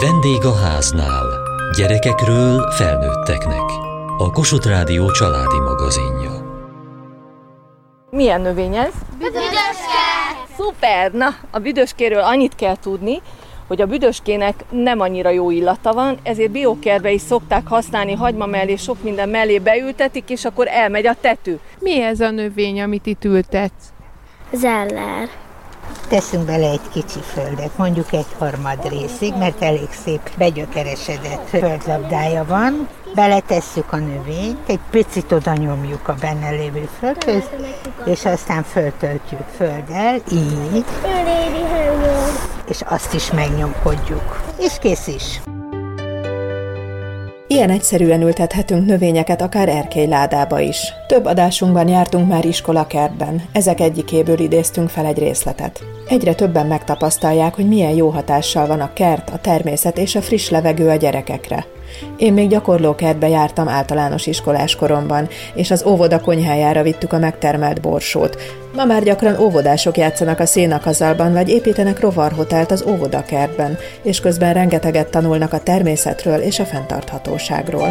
Vendég a háznál. Gyerekekről felnőtteknek. A Kossuth Rádió családi magazinja. Milyen növény ez? Büdöske! Szuper! Na, a büdöskéről annyit kell tudni, hogy a büdöskének nem annyira jó illata van, ezért biokerbe is szokták használni, hagyma mellé, sok minden mellé beültetik, és akkor elmegy a tetű. Mi ez a növény, amit itt ültetsz? Zeller. Teszünk bele egy kicsi földet, mondjuk egy harmad részig, mert elég szép begyökeresedett földlabdája van. Beletesszük a növényt, egy picit oda nyomjuk a benne lévő földhöz, és aztán föltöltjük földdel, így. És azt is megnyomkodjuk. És kész is. Ilyen egyszerűen ültethetünk növényeket akár erkélyládába is. Több adásunkban jártunk már iskolakertben, ezek egyikéből idéztünk fel egy részletet. Egyre többen megtapasztalják, hogy milyen jó hatással van a kert, a természet és a friss levegő a gyerekekre. Én még gyakorlókertbe jártam általános iskolás koromban, és az óvoda konyhájára vittük a megtermelt borsót. Ma már gyakran óvodások játszanak a szénakazalban, vagy építenek rovarhotelt az óvodakertben, és közben rengeteget tanulnak a természetről és a fenntarthatóságról.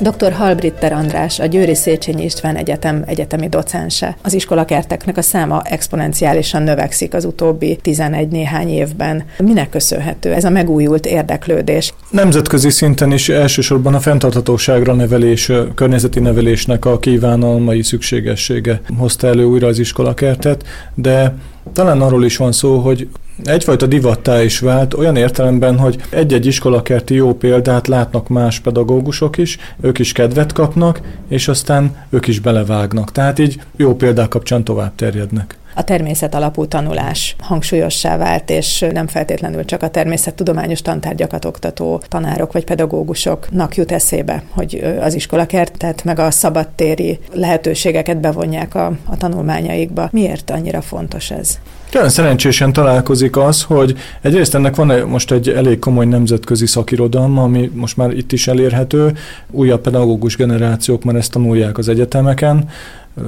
Dr. Halbritter András, a Győri Széchenyi István Egyetem egyetemi docense. Az iskolakerteknek a száma exponenciálisan növekszik az utóbbi 11 néhány évben. Minek köszönhető ez a megújult érdeklődés? Nemzetközi szinten is elsősorban a fenntarthatóságra nevelés, környezeti nevelésnek a kívánalmai szükségessége hozta elő újra az iskolakertet, de talán arról is van szó, hogy egyfajta divattá is vált, olyan értelemben, hogy egy-egy iskolakerti jó példát látnak más pedagógusok is, ők is kedvet kapnak, és aztán ők is belevágnak. Tehát így jó példák kapcsán tovább terjednek. A természet alapú tanulás hangsúlyossá vált, és nem feltétlenül csak a természettudományos tantárgyakat oktató tanárok vagy pedagógusoknak jut eszébe, hogy az iskolakertet meg a szabadtéri lehetőségeket bevonják a tanulmányaikba. Miért annyira fontos ez? Külön szerencsésen találkozik az, hogy egyrészt ennek van most egy elég komoly nemzetközi szakirodalma, ami most már itt is elérhető, újabb pedagógus generációk már ezt tanulják az egyetemeken,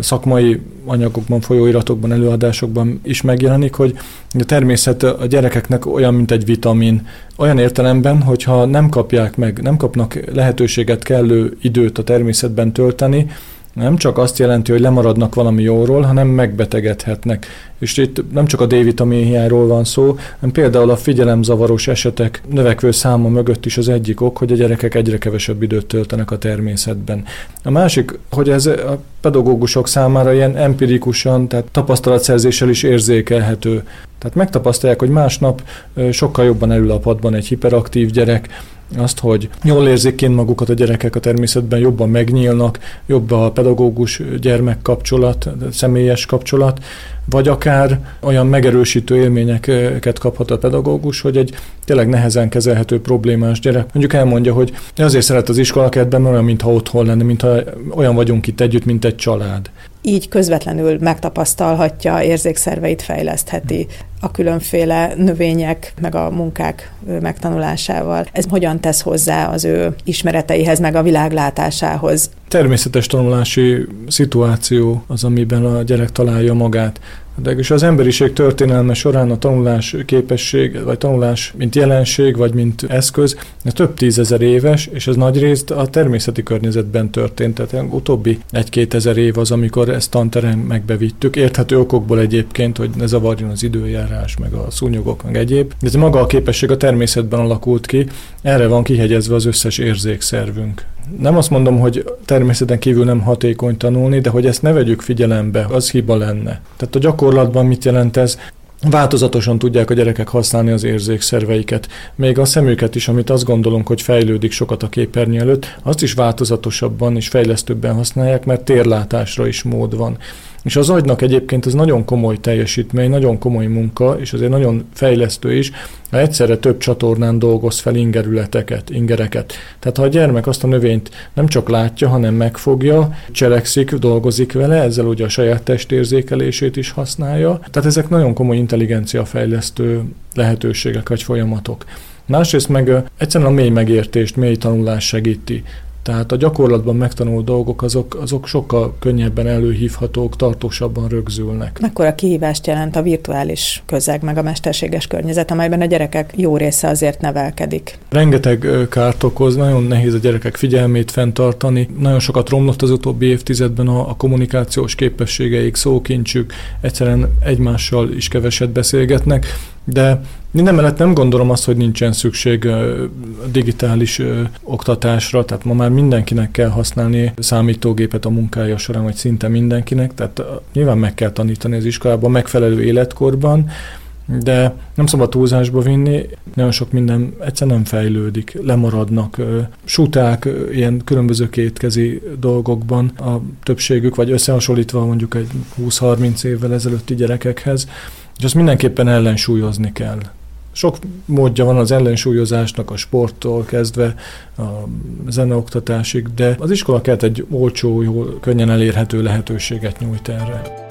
szakmai anyagokban, folyóiratokban, előadásokban is megjelenik, hogy a természet a gyerekeknek olyan, mint egy vitamin. Olyan értelemben, hogyha nem kapják meg, nem kapnak lehetőséget, kellő időt a természetben tölteni, nem csak azt jelenti, hogy lemaradnak valami jóról, hanem megbetegedhetnek. És itt nem csak a D-vitamin hiányról van szó, hanem például a figyelemzavaros esetek növekvő száma mögött is az egyik ok, hogy a gyerekek egyre kevesebb időt töltenek a természetben. A másik, hogy ez a pedagógusok számára ilyen empirikusan, tehát tapasztalatszerzéssel is érzékelhető. Tehát megtapasztalják, hogy másnap sokkal jobban elül a padban egy hiperaktív gyerek, azt, hogy jól érzik kint magukat a gyerekek a természetben, jobban megnyílnak, jobb a pedagógus-gyermek kapcsolat, személyes kapcsolat, vagy akár olyan megerősítő élményeket kaphat a pedagógus, hogy egy tényleg nehezen kezelhető problémás gyerek mondjuk elmondja, hogy azért szeret az iskolakertben, mert olyan, mintha otthon lenne, mintha olyan vagyunk itt együtt, mint egy család. Így közvetlenül megtapasztalhatja, érzékszerveit fejlesztheti a különféle növények, meg a munkák megtanulásával. Ez hogyan tesz hozzá az ő ismereteihez, meg a világlátásához? Természetes tanulási szituáció az, amiben a gyerek találja magát. De és az emberiség történelme során a tanulás képesség, vagy tanulás mint jelenség, vagy mint eszköz, ez több tízezer éves, és ez nagyrészt a természeti környezetben történt. Tehát utóbbi 1-2000 év az, amikor ezt tanteremekbe bevittük. Érthető okokból egyébként, hogy ne zavarjon az időjárás, meg a szúnyogok, meg egyéb. De ez maga a képesség a természetben alakult ki, erre van kihegyezve az összes érzékszervünk. Nem azt mondom, hogy természeten kívül nem hatékony tanulni, de hogy ezt ne vegyük figyelembe, az hiba lenne. Tehát a gyakorlatban mit jelent ez? Változatosan tudják a gyerekek használni az érzékszerveiket. Még a szemüket is, amit azt gondolunk, hogy fejlődik sokat a képernyő előtt, azt is változatosabban és fejlesztőbben használják, mert térlátásra is mód van. És az agynak egyébként ez nagyon komoly teljesítmény, nagyon komoly munka, és azért nagyon fejlesztő is, ha egyszerre több csatornán dolgoz fel ingereket. Tehát ha a gyermek azt a növényt nem csak látja, hanem megfogja, cselekszik, dolgozik vele, ezzel ugye a saját testérzékelését is használja. Tehát ezek nagyon komoly intelligenciafejlesztő lehetőségek vagy folyamatok. Másrészt meg egyszerűen a mély megértést, mély tanulás segíti. Tehát a gyakorlatban megtanult dolgok, azok sokkal könnyebben előhívhatók, tartósabban rögzülnek. Mekkora kihívást jelent a virtuális közeg, meg a mesterséges környezet, amelyben a gyerekek jó része azért nevelkedik? Rengeteg kárt okoz, nagyon nehéz a gyerekek figyelmét fenntartani. Nagyon sokat romlott az utóbbi évtizedben a kommunikációs képességeik, szókincsük, egyszerűen egymással is keveset beszélgetnek, de mindemellett nem gondolom azt, hogy nincsen szükség digitális oktatásra, tehát ma már mindenkinek kell használni számítógépet a munkája során, vagy szinte mindenkinek, tehát nyilván meg kell tanítani az iskolában, megfelelő életkorban, de nem szabad túlzásba vinni, nagyon sok minden egyszerűen nem fejlődik, lemaradnak, suták ilyen különböző kétkezi dolgokban a többségük, vagy összehasonlítva mondjuk egy 20-30 évvel ezelőtti gyerekekhez, és azt mindenképpen ellensúlyozni kell. Sok módja van az ellensúlyozásnak, a sporttól kezdve a zeneoktatásig, de az iskolakert egy olcsó, jól, könnyen elérhető lehetőséget nyújt erre.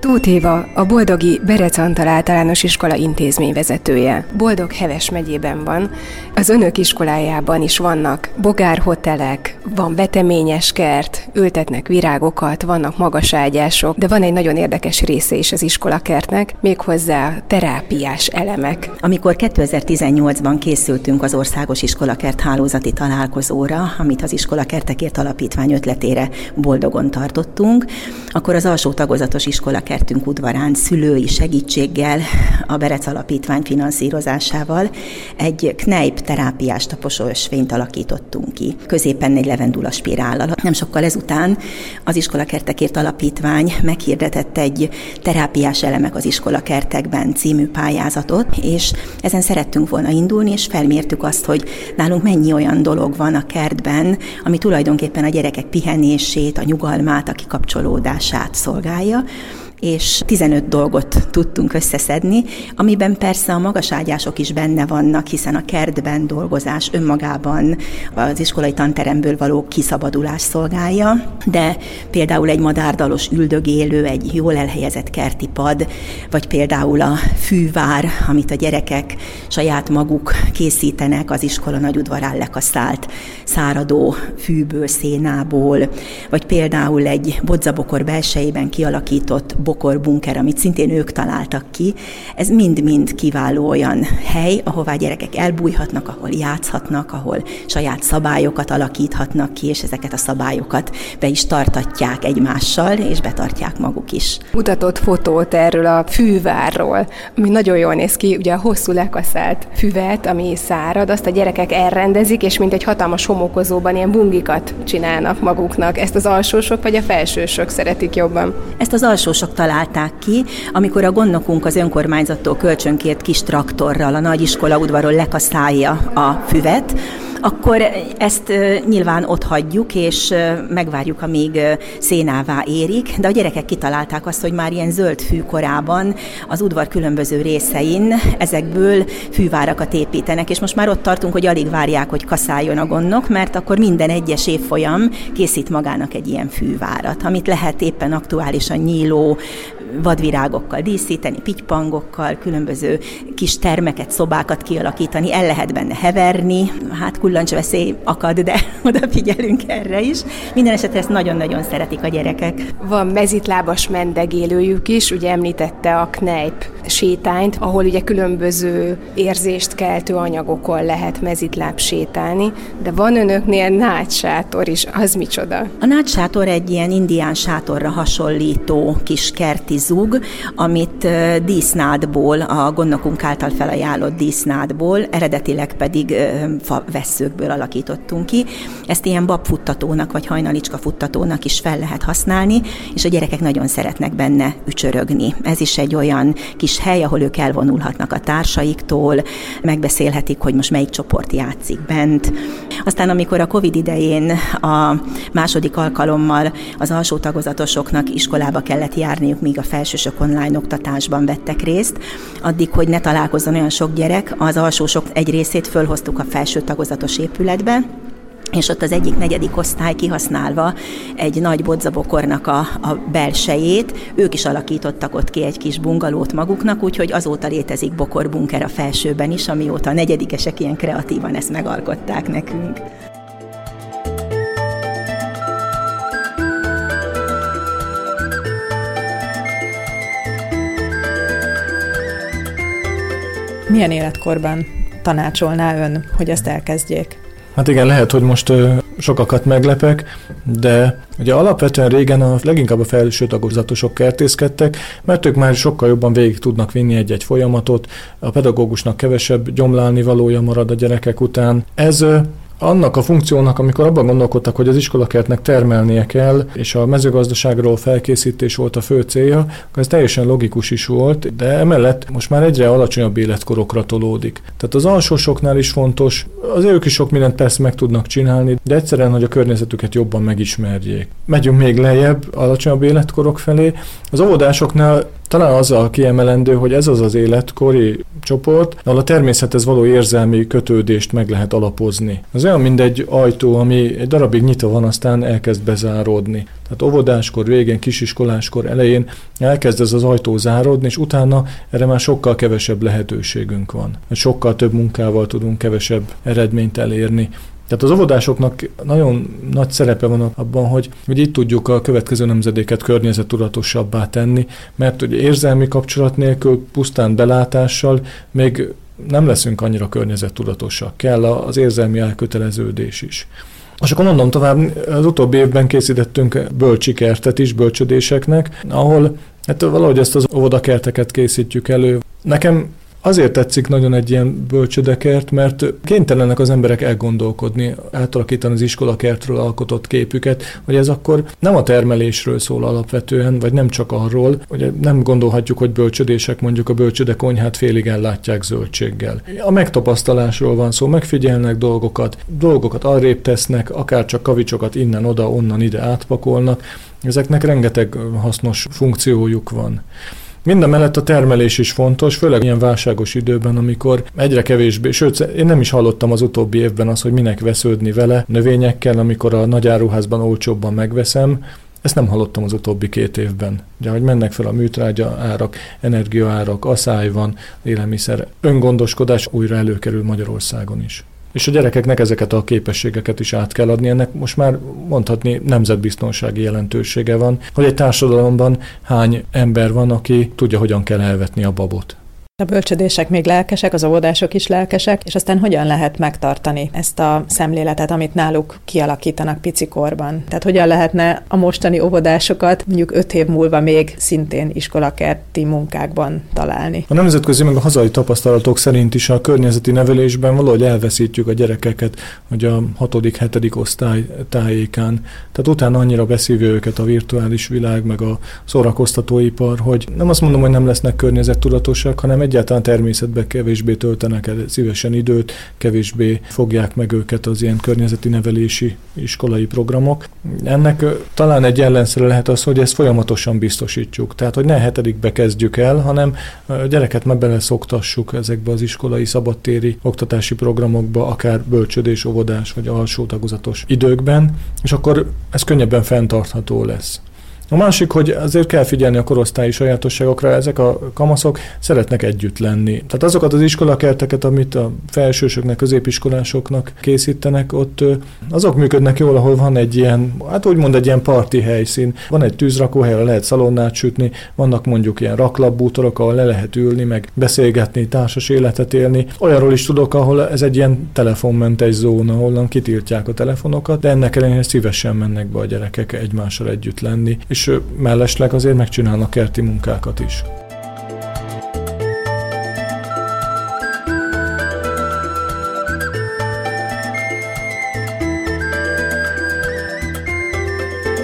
Tóth Éva, a boldogi Berec Antal Általános Iskola intézményvezetője. Boldog Heves megyében van, az önök iskolájában is vannak bogárhotelek, van veteményes kert, ültetnek virágokat, vannak magaságyások, de van egy nagyon érdekes része is az iskolakertnek, méghozzá terápiás elemek. Amikor 2018-ban készültünk az Országos Iskolakert Hálózati Találkozóra, amit az Iskolakertekért Alapítvány ötletére Boldogon tartottunk, akkor az alsó tagozatos iskolakert udvarán szülői segítséggel, a Berec Alapítvány finanszírozásával egy knejp terápiás taposóösvényt alakítottunk ki. Középen egy levendula spirállal. Nem sokkal ezután az Iskolakertekért Alapítvány meghirdetett egy terápiás elemek az iskolakertekben című pályázatot, és ezen szerettünk volna indulni, és felmértük azt, hogy nálunk mennyi olyan dolog van a kertben, ami tulajdonképpen a gyerekek pihenését, a nyugalmát, a kikapcsolódását szolgálja, és 15 dolgot tudtunk összeszedni, amiben persze a magaságyások is benne vannak, hiszen a kertben dolgozás önmagában az iskolai tanteremből való kiszabadulás szolgálja, de például egy madárdalos üldögélő, egy jól elhelyezett kerti pad, vagy például a fűvár, amit a gyerekek saját maguk készítenek az iskola nagyudvarán lekaszált száradó fűből, szénából, vagy például egy bodzabokor belsejében kialakított bokorbunker, amit szintén ők találtak ki. Ez mind-mind kiváló olyan hely, ahová gyerekek elbújhatnak, ahol játszhatnak, ahol saját szabályokat alakíthatnak ki, és ezeket a szabályokat be is tartatják egymással, és betartják maguk is. Mutatott fotót erről a fűvárról, ami nagyon jól néz ki, ugye a hosszú lekaszált füvet, ami szárad, azt a gyerekek elrendezik, és mint egy hatalmas homokozóban ilyen bungikat csinálnak maguknak. Ezt az alsósok vagy a felsősök szeretik jobban? Ezt az alsósok találták ki, amikor a gondnokunk az önkormányzattól kölcsönkért kis traktorral a nagy iskola udvarról lekaszálja a füvet, akkor ezt nyilván ott hagyjuk, és megvárjuk, amíg szénává érik, de a gyerekek kitalálták azt, hogy már ilyen zöld fűkorában az udvar különböző részein ezekből fűvárakat építenek, és most már ott tartunk, hogy alig várják, hogy kaszáljon a gondnok, mert akkor minden egyes évfolyam készít magának egy ilyen fűvárat, amit lehet éppen aktuálisan nyíló vadvirágokkal díszíteni, pitypangokkal, különböző kis termeket, szobákat kialakítani, el lehet benne heverni, hát kullancsveszély akad, de odafigyelünk erre is. Minden esetre ezt nagyon-nagyon szeretik a gyerekek. Van mezitlábas mendegélőjük is, ugye említette a knejp sétányt, ahol ugye különböző érzést keltő anyagokon lehet mezitláb sétálni, de van önöknél nádsátor is, az micsoda? A nádsátor egy ilyen indián sátorra hasonlító kis kerti zug, amit dísznádból, a gondnokunk által felajánlott dísznádból, eredetileg pedig favesszőkből alakítottunk ki. Ezt ilyen babfuttatónak vagy hajnalicska futtatónak is fel lehet használni, és a gyerekek nagyon szeretnek benne ücsörögni. Ez is egy olyan kis hely, ahol ők elvonulhatnak a társaiktól, megbeszélhetik, hogy most melyik csoport játszik bent. Aztán amikor a Covid idején a második alkalommal az alsó tagozatosoknak iskolába kellett járniuk, míg a felsősök online oktatásban vettek részt, addig, hogy ne találkozzon olyan sok gyerek, az alsósok egy részét fölhoztuk a felső tagozatos épületbe, és ott az egyik negyedik osztály kihasználva egy nagy bodzabokornak a belsejét, ők is alakítottak ott ki egy kis bungalót maguknak, úgyhogy azóta létezik bokorbunker a felsőben is, amióta a negyedikesek ilyen kreatívan ezt megalkották nekünk. Milyen életkorban tanácsolná ön, hogy ezt elkezdjék? Hát igen, lehet, hogy most sokakat meglepek, de ugye alapvetően régen leginkább a felső tagozatosok kertészkedtek, mert ők már sokkal jobban végig tudnak vinni egy-egy folyamatot, a pedagógusnak kevesebb gyomlálni valója marad a gyerekek után. Ez annak a funkciónak, amikor abban gondolkodtak, hogy az iskolakertnek termelnie kell, és a mezőgazdaságról felkészítés volt a fő célja, ez teljesen logikus is volt, de emellett most már egyre alacsonyabb életkorokra tolódik. Tehát az alsósoknál is fontos, az ők is sok mindent persze meg tudnak csinálni, de egyszerűen, hogy a környezetüket jobban megismerjék. Megyünk még lejjebb, alacsonyabb életkorok felé. Az óvodásoknál talán azzal kiemelendő, hogy ez az az életkori csoport, ahol a természethez való érzelmi kötődést meg lehet alapozni. Az olyan mindegy ajtó, ami egy darabig nyitva van, aztán elkezd bezáródni. Tehát óvodáskor végén, kisiskoláskor elején elkezd ez az ajtó záródni, és utána erre már sokkal kevesebb lehetőségünk van. Sokkal több munkával tudunk kevesebb eredményt elérni. Tehát az óvodásoknak nagyon nagy szerepe van abban, hogy itt tudjuk a következő nemzedéket környezettudatosabbá tenni, mert ugye érzelmi kapcsolat nélkül, pusztán belátással még nem leszünk annyira környezettudatosak. Kell az érzelmi elköteleződés is. És akkor mondom tovább, az utóbbi évben készítettünk bölcsikertet is bölcsödéseknek, ahol hát valahogy ezt az óvodakerteket készítjük elő. Nekem azért tetszik nagyon egy ilyen bölcsödekert, mert kénytelenek az emberek elgondolkodni, átalakítani az iskolakertről alkotott képüket, hogy ez akkor nem a termelésről szól alapvetően, vagy nem csak arról, hogy nem gondolhatjuk, hogy bölcsödések mondjuk a bölcsödekonyhát félig ellátják zöldséggel. A megtapasztalásról van szó, megfigyelnek dolgokat arrébb tesznek, akár csak kavicsokat innen-oda, onnan-ide átpakolnak, ezeknek rengeteg hasznos funkciójuk van. Mindemellett a termelés is fontos, főleg ilyen válságos időben, amikor egyre kevésbé, sőt, én nem is hallottam az utóbbi évben azt, hogy minek vesződni vele növényekkel, amikor a nagyáruházban olcsóbban megveszem. Ezt nem hallottam az utóbbi 2 évben. Ugye, hogy mennek fel a műtrágya árak, energiaárak, asszály van, élelmiszer, öngondoskodás újra előkerül Magyarországon is. És a gyerekeknek ezeket a képességeket is át kell adni, ennek most már mondhatni nemzetbiztonsági jelentősége van, hogy egy társadalomban hány ember van, aki tudja, hogyan kell elvetni a babot. A bölcsödések még lelkesek, az óvodások is lelkesek, és aztán hogyan lehet megtartani ezt a szemléletet, amit náluk kialakítanak picikorban? Tehát hogyan lehetne a mostani óvodásokat mondjuk 5 év múlva még szintén iskolakerti munkákban találni? A nemzetközi meg a hazai tapasztalatok szerint is a környezeti nevelésben valahogy elveszítjük a gyerekeket, hogy a 6.-7. osztály tájékán. Tehát utána annyira beszívja őket a virtuális világ, meg a szórakoztatóipar, hogy nem azt mondom, hogy nem lesznek környezettudatosak, hanem egyáltalán természetben kevésbé töltenek el szívesen időt, kevésbé fogják meg őket az ilyen környezeti nevelési iskolai programok. Ennek talán egy ellenszere lehet az, hogy ezt folyamatosan biztosítjuk. Tehát, hogy ne 7-be kezdjük el, hanem a gyereket meg beleszoktassuk ezekbe az iskolai szabadtéri oktatási programokba, akár bölcsödés, óvodás vagy alsó tagozatos időkben, és akkor ez könnyebben fenntartható lesz. A másik, hogy azért kell figyelni a korosztályi sajátosságokra, ezek a kamaszok szeretnek együtt lenni. Tehát azokat az iskolakerteket, amit a felsősöknek, középiskolásoknak készítenek, ott azok működnek jól, ahol van egy ilyen, hát úgymond egy ilyen parti helyszín. Van egy tűzrakóhely, lehet szalonnát sütni, vannak mondjuk ilyen raklapbútorok, ahol le lehet ülni, meg beszélgetni, társas életet élni. Olyanról is tudok, ahol ez egy ilyen telefonmentes zóna, ahol kitiltják a telefonokat, de ennek ellenére szívesen mennek be a gyerekek egymással együtt lenni. És mellesleg azért megcsinálnak kerti munkákat is.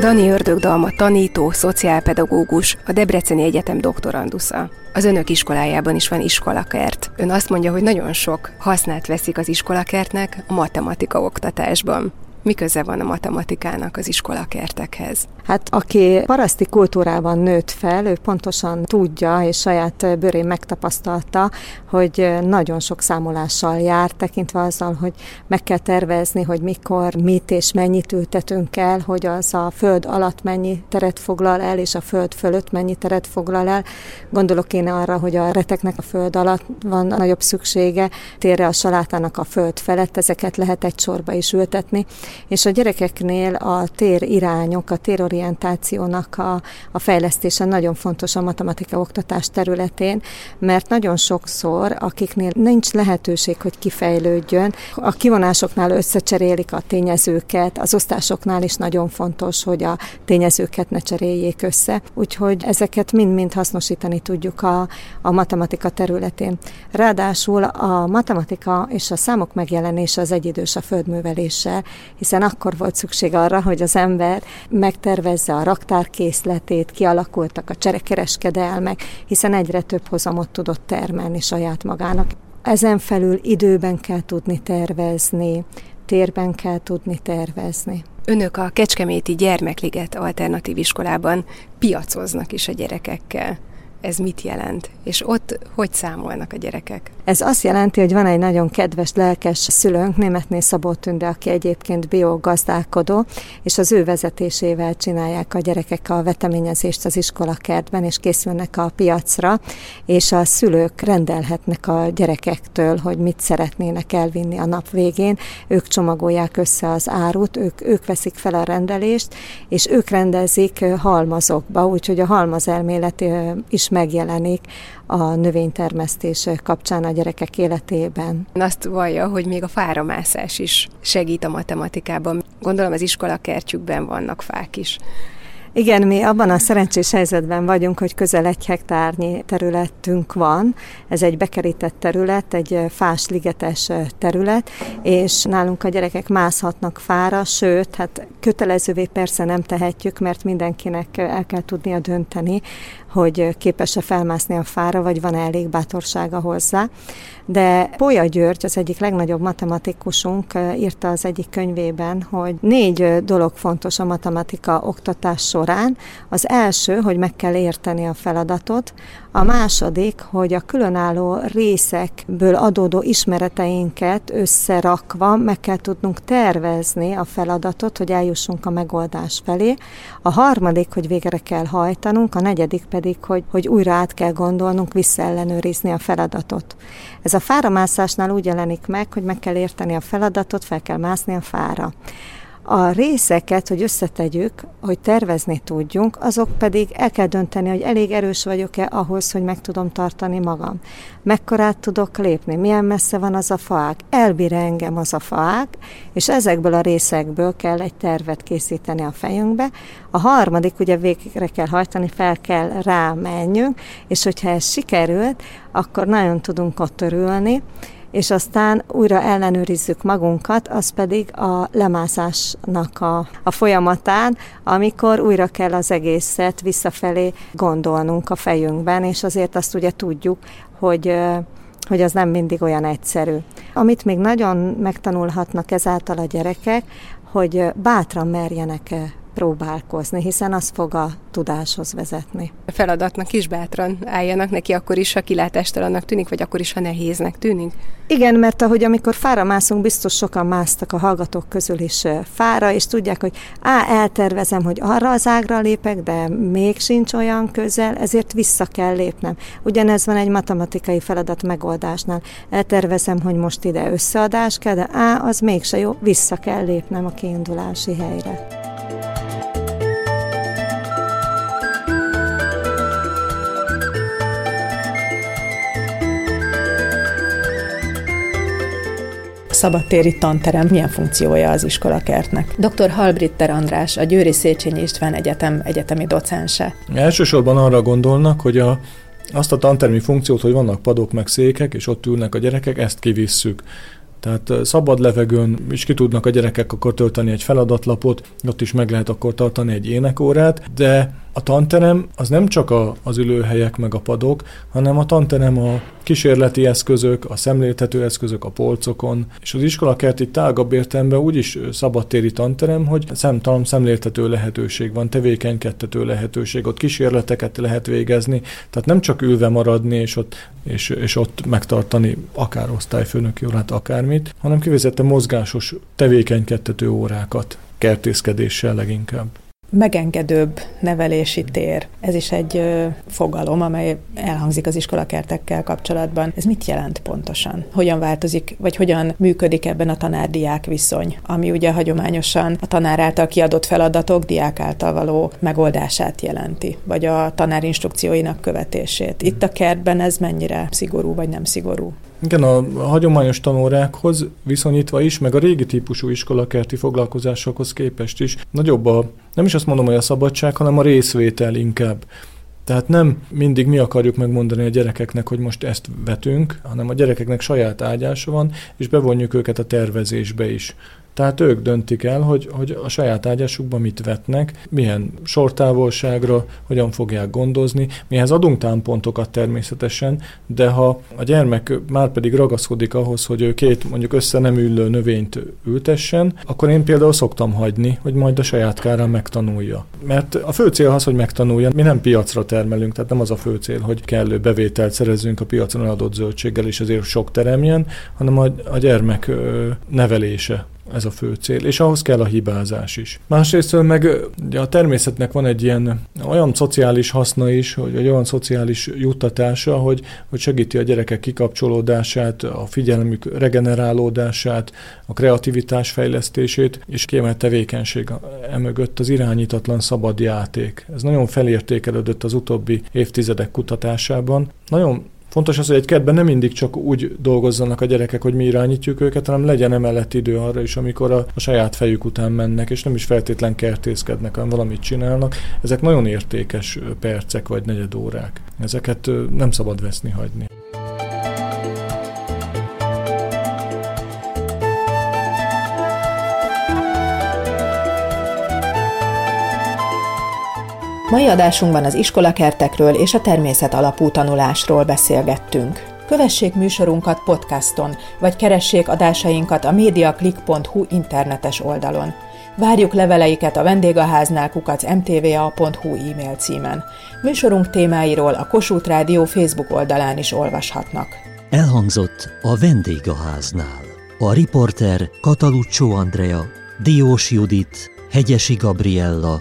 Dani Ördögdalma tanító, szociálpedagógus, a Debreceni Egyetem doktorandusza. Az önök iskolájában is van iskolakert. Ön azt mondja, hogy nagyon sok hasznát veszik az iskolakertnek a matematika oktatásban. Mi köze van a matematikának az iskolakertekhez? Hát aki paraszti kultúrában nőtt fel, ő pontosan tudja, és saját bőrén megtapasztalta, hogy nagyon sok számolással jár, tekintve azzal, hogy meg kell tervezni, hogy mikor, mit és mennyit ültetünk el, hogy az a föld alatt mennyi teret foglal el, és a föld fölött mennyi teret foglal el. Gondolok én arra, hogy a reteknek a föld alatt van nagyobb szüksége, térre a salátának a föld felett, ezeket lehet egy sorba is ültetni, és a gyerekeknél a térirányok, a térorientációnak a fejlesztése nagyon fontos a matematika oktatás területén, mert nagyon sokszor, akiknél nincs lehetőség, hogy kifejlődjön, a kivonásoknál összecserélik a tényezőket, az osztásoknál is nagyon fontos, hogy a tényezőket ne cseréljék össze, úgyhogy ezeket mind-mind hasznosítani tudjuk a matematika területén. Ráadásul a matematika és a számok megjelenése az egyidős a földműveléssel, hiszen akkor volt szükség arra, hogy az ember megtervezze a raktárkészletét, kialakultak a cserekereskedelmek, hiszen egyre több hozamot tudott termelni saját magának. Ezen felül időben kell tudni tervezni, térben kell tudni tervezni. Önök a Kecskeméti Gyermekliget alternatív iskolában piacoznak is a gyerekekkel. Ez mit jelent? És ott hogy számolnak a gyerekek? Ez azt jelenti, hogy van egy nagyon kedves, lelkes szülőnk, Németné Szabó Tünde, aki egyébként biogazdálkodó, és az ő vezetésével csinálják a gyerekek a veteményezést az iskolakertben, és készülnek a piacra, és a szülők rendelhetnek a gyerekektől, hogy mit szeretnének elvinni a nap végén. Ők csomagolják össze az árut, ők veszik fel a rendelést, és ők rendezik halmazokba, úgyhogy a halmaz elmélet is megjelenik a növénytermesztés kapcsán a gyerekek életében. Azt vallja, hogy még a fáramászás is segít a matematikában. Gondolom az iskolakertjükben vannak fák is. Igen, mi abban a szerencsés helyzetben vagyunk, hogy közel 1 hektárnyi területünk van. Ez egy bekerített terület, egy fásligetes terület, és nálunk a gyerekek mászhatnak fára, sőt, hát kötelezővé persze nem tehetjük, mert mindenkinek el kell tudnia dönteni, hogy képes-e felmászni a fára, vagy van elég bátorsága hozzá. De Pólya György, az egyik legnagyobb matematikusunk, írta az egyik könyvében, hogy 4 dolog fontos a matematika oktatás során. Az első, hogy meg kell érteni a feladatot, a második, hogy a különálló részekből adódó ismereteinket összerakva meg kell tudnunk tervezni a feladatot, hogy eljussunk a megoldás felé. A harmadik, hogy végre kell hajtanunk, a negyedik pedig, hogy újra át kell gondolnunk, visszaellenőrizni a feladatot. Ez a fáramászásnál úgy jelenik meg, hogy meg kell érteni a feladatot, fel kell mászni a fára. A részeket, hogy összetegyük, hogy tervezni tudjunk, azok pedig el kell dönteni, hogy elég erős vagyok-e ahhoz, hogy meg tudom tartani magam. Mekkorát tudok lépni, milyen messze van az a faág, elbír engem az a faág, és ezekből a részekből kell egy tervet készíteni a fejünkbe. A harmadik, ugye végre kell hajtani, fel kell rámenjünk, és hogyha ez sikerült, akkor nagyon tudunk ott örülni, és aztán újra ellenőrizzük magunkat, az pedig a lemászásnak a folyamatán, amikor újra kell az egészet visszafelé gondolnunk a fejünkben, és azért azt ugye tudjuk, hogy az nem mindig olyan egyszerű. Amit még nagyon megtanulhatnak ezáltal a gyerekek, hogy bátran merjenek próbálkozni, hiszen az fog a tudáshoz vezetni. A feladatnak is bátran álljanak neki, akkor is, ha kilátástalannak tűnik, vagy akkor is, ha nehéznek tűnik? Igen, mert ahogy amikor fára mászunk, biztos sokan másztak a hallgatók közül is fára, és tudják, hogy eltervezem, hogy arra az ágra lépek, de még sincs olyan közel, ezért vissza kell lépnem. Ugyanez van egy matematikai feladat megoldásnál. Eltervezem, hogy most ide összeadás kell, de az mégse jó, vissza kell lépnem a kiindulási helyre. Szabadtéri tanterem milyen funkciója az iskolakertnek? Dr. Halbritter András, a Győri Széchenyi István Egyetem egyetemi docense. Elsősorban arra gondolnak, hogy azt a tantermi funkciót, hogy vannak padok meg székek, és ott ülnek a gyerekek, ezt kivisszük. Tehát szabad levegőn is ki tudnak a gyerekek akkor tölteni egy feladatlapot, ott is meg lehet akkor tartani egy énekórát, de A tanterem az nem csak az ülőhelyek meg a padok, hanem a tanterem a kísérleti eszközök, a szemléltető eszközök a polcokon, és az iskolakert itt tágabb értelemben úgyis szabadtéri tanterem, hogy számtalan szemléltető lehetőség van, tevékenykedtető lehetőség, ott kísérleteket lehet végezni, tehát nem csak ülve maradni és ott megtartani akár osztályfőnöki órát, akármit, hanem kifejezetten mozgásos tevékenykedtető órákat, kertészkedéssel leginkább. Megengedőbb nevelési tér. Ez is egy fogalom, amely elhangzik az iskolakertekkel kapcsolatban. Ez mit jelent pontosan? Hogyan változik, vagy hogyan működik ebben a tanár-diák viszony, ami ugye hagyományosan a tanár által kiadott feladatok diák által való megoldását jelenti, vagy a tanár instrukcióinak követését. Itt a kertben ez mennyire szigorú, vagy nem szigorú? Igen, a hagyományos tanórákhoz viszonyítva is, meg a régi típusú iskolakerti foglalkozásokhoz képest is nagyobb a, nem is azt mondom, hogy a szabadság, hanem a részvétel inkább. Tehát nem mindig mi akarjuk megmondani a gyerekeknek, hogy most ezt vetünk, hanem a gyerekeknek saját ágyása van, és bevonjuk őket a tervezésbe is. Tehát ők döntik el, hogy a saját ágyásukban mit vetnek, milyen sortávolságra, hogyan fogják gondozni. Mihez adunk támpontokat természetesen, de ha a gyermek már pedig ragaszkodik ahhoz, hogy ő két mondjuk össze nem ülő növényt ültessen, akkor én például szoktam hagyni, hogy majd a saját kárán megtanulja. Mert a fő cél az, hogy megtanulja. Mi nem piacra termelünk, tehát nem az a fő cél, hogy kellő bevételt szerezzünk a piacon adott zöldséggel, és azért sok teremjen, hanem a gyermek nevelése. Ez a fő cél, és ahhoz kell a hibázás is. Másrésztől meg a természetnek van egy ilyen olyan szociális haszna is, hogy olyan szociális juttatása, hogy segíti a gyerekek kikapcsolódását, a figyelmük regenerálódását, a kreativitás fejlesztését, és kiemelt tevékenység emögött az irányítatlan szabad játék. Ez nagyon felértékelődött az utóbbi évtizedek kutatásában. Nagyon fontos az, hogy egy kertben nem mindig csak úgy dolgozzanak a gyerekek, hogy mi irányítjuk őket, hanem legyen emellett idő arra is, amikor a saját fejük után mennek, és nem is feltétlen kertészkednek, hanem valamit csinálnak. Ezek nagyon értékes percek vagy negyedórák. Ezeket nem szabad veszni hagyni. Mai adásunkban az iskolakertekről és a természet alapú tanulásról beszélgettünk. Kövessék műsorunkat podcaston, vagy keressék adásainkat a mediaclick.hu internetes oldalon. Várjuk leveleiket a vendégháznál @mtva.hu e-mail címen. Műsorunk témáiról a Kossuth Rádió Facebook oldalán is olvashatnak. Elhangzott a vendégháznál. A riporter Katalucso Andrea, Diós Judit, Hegyesi Gabriella,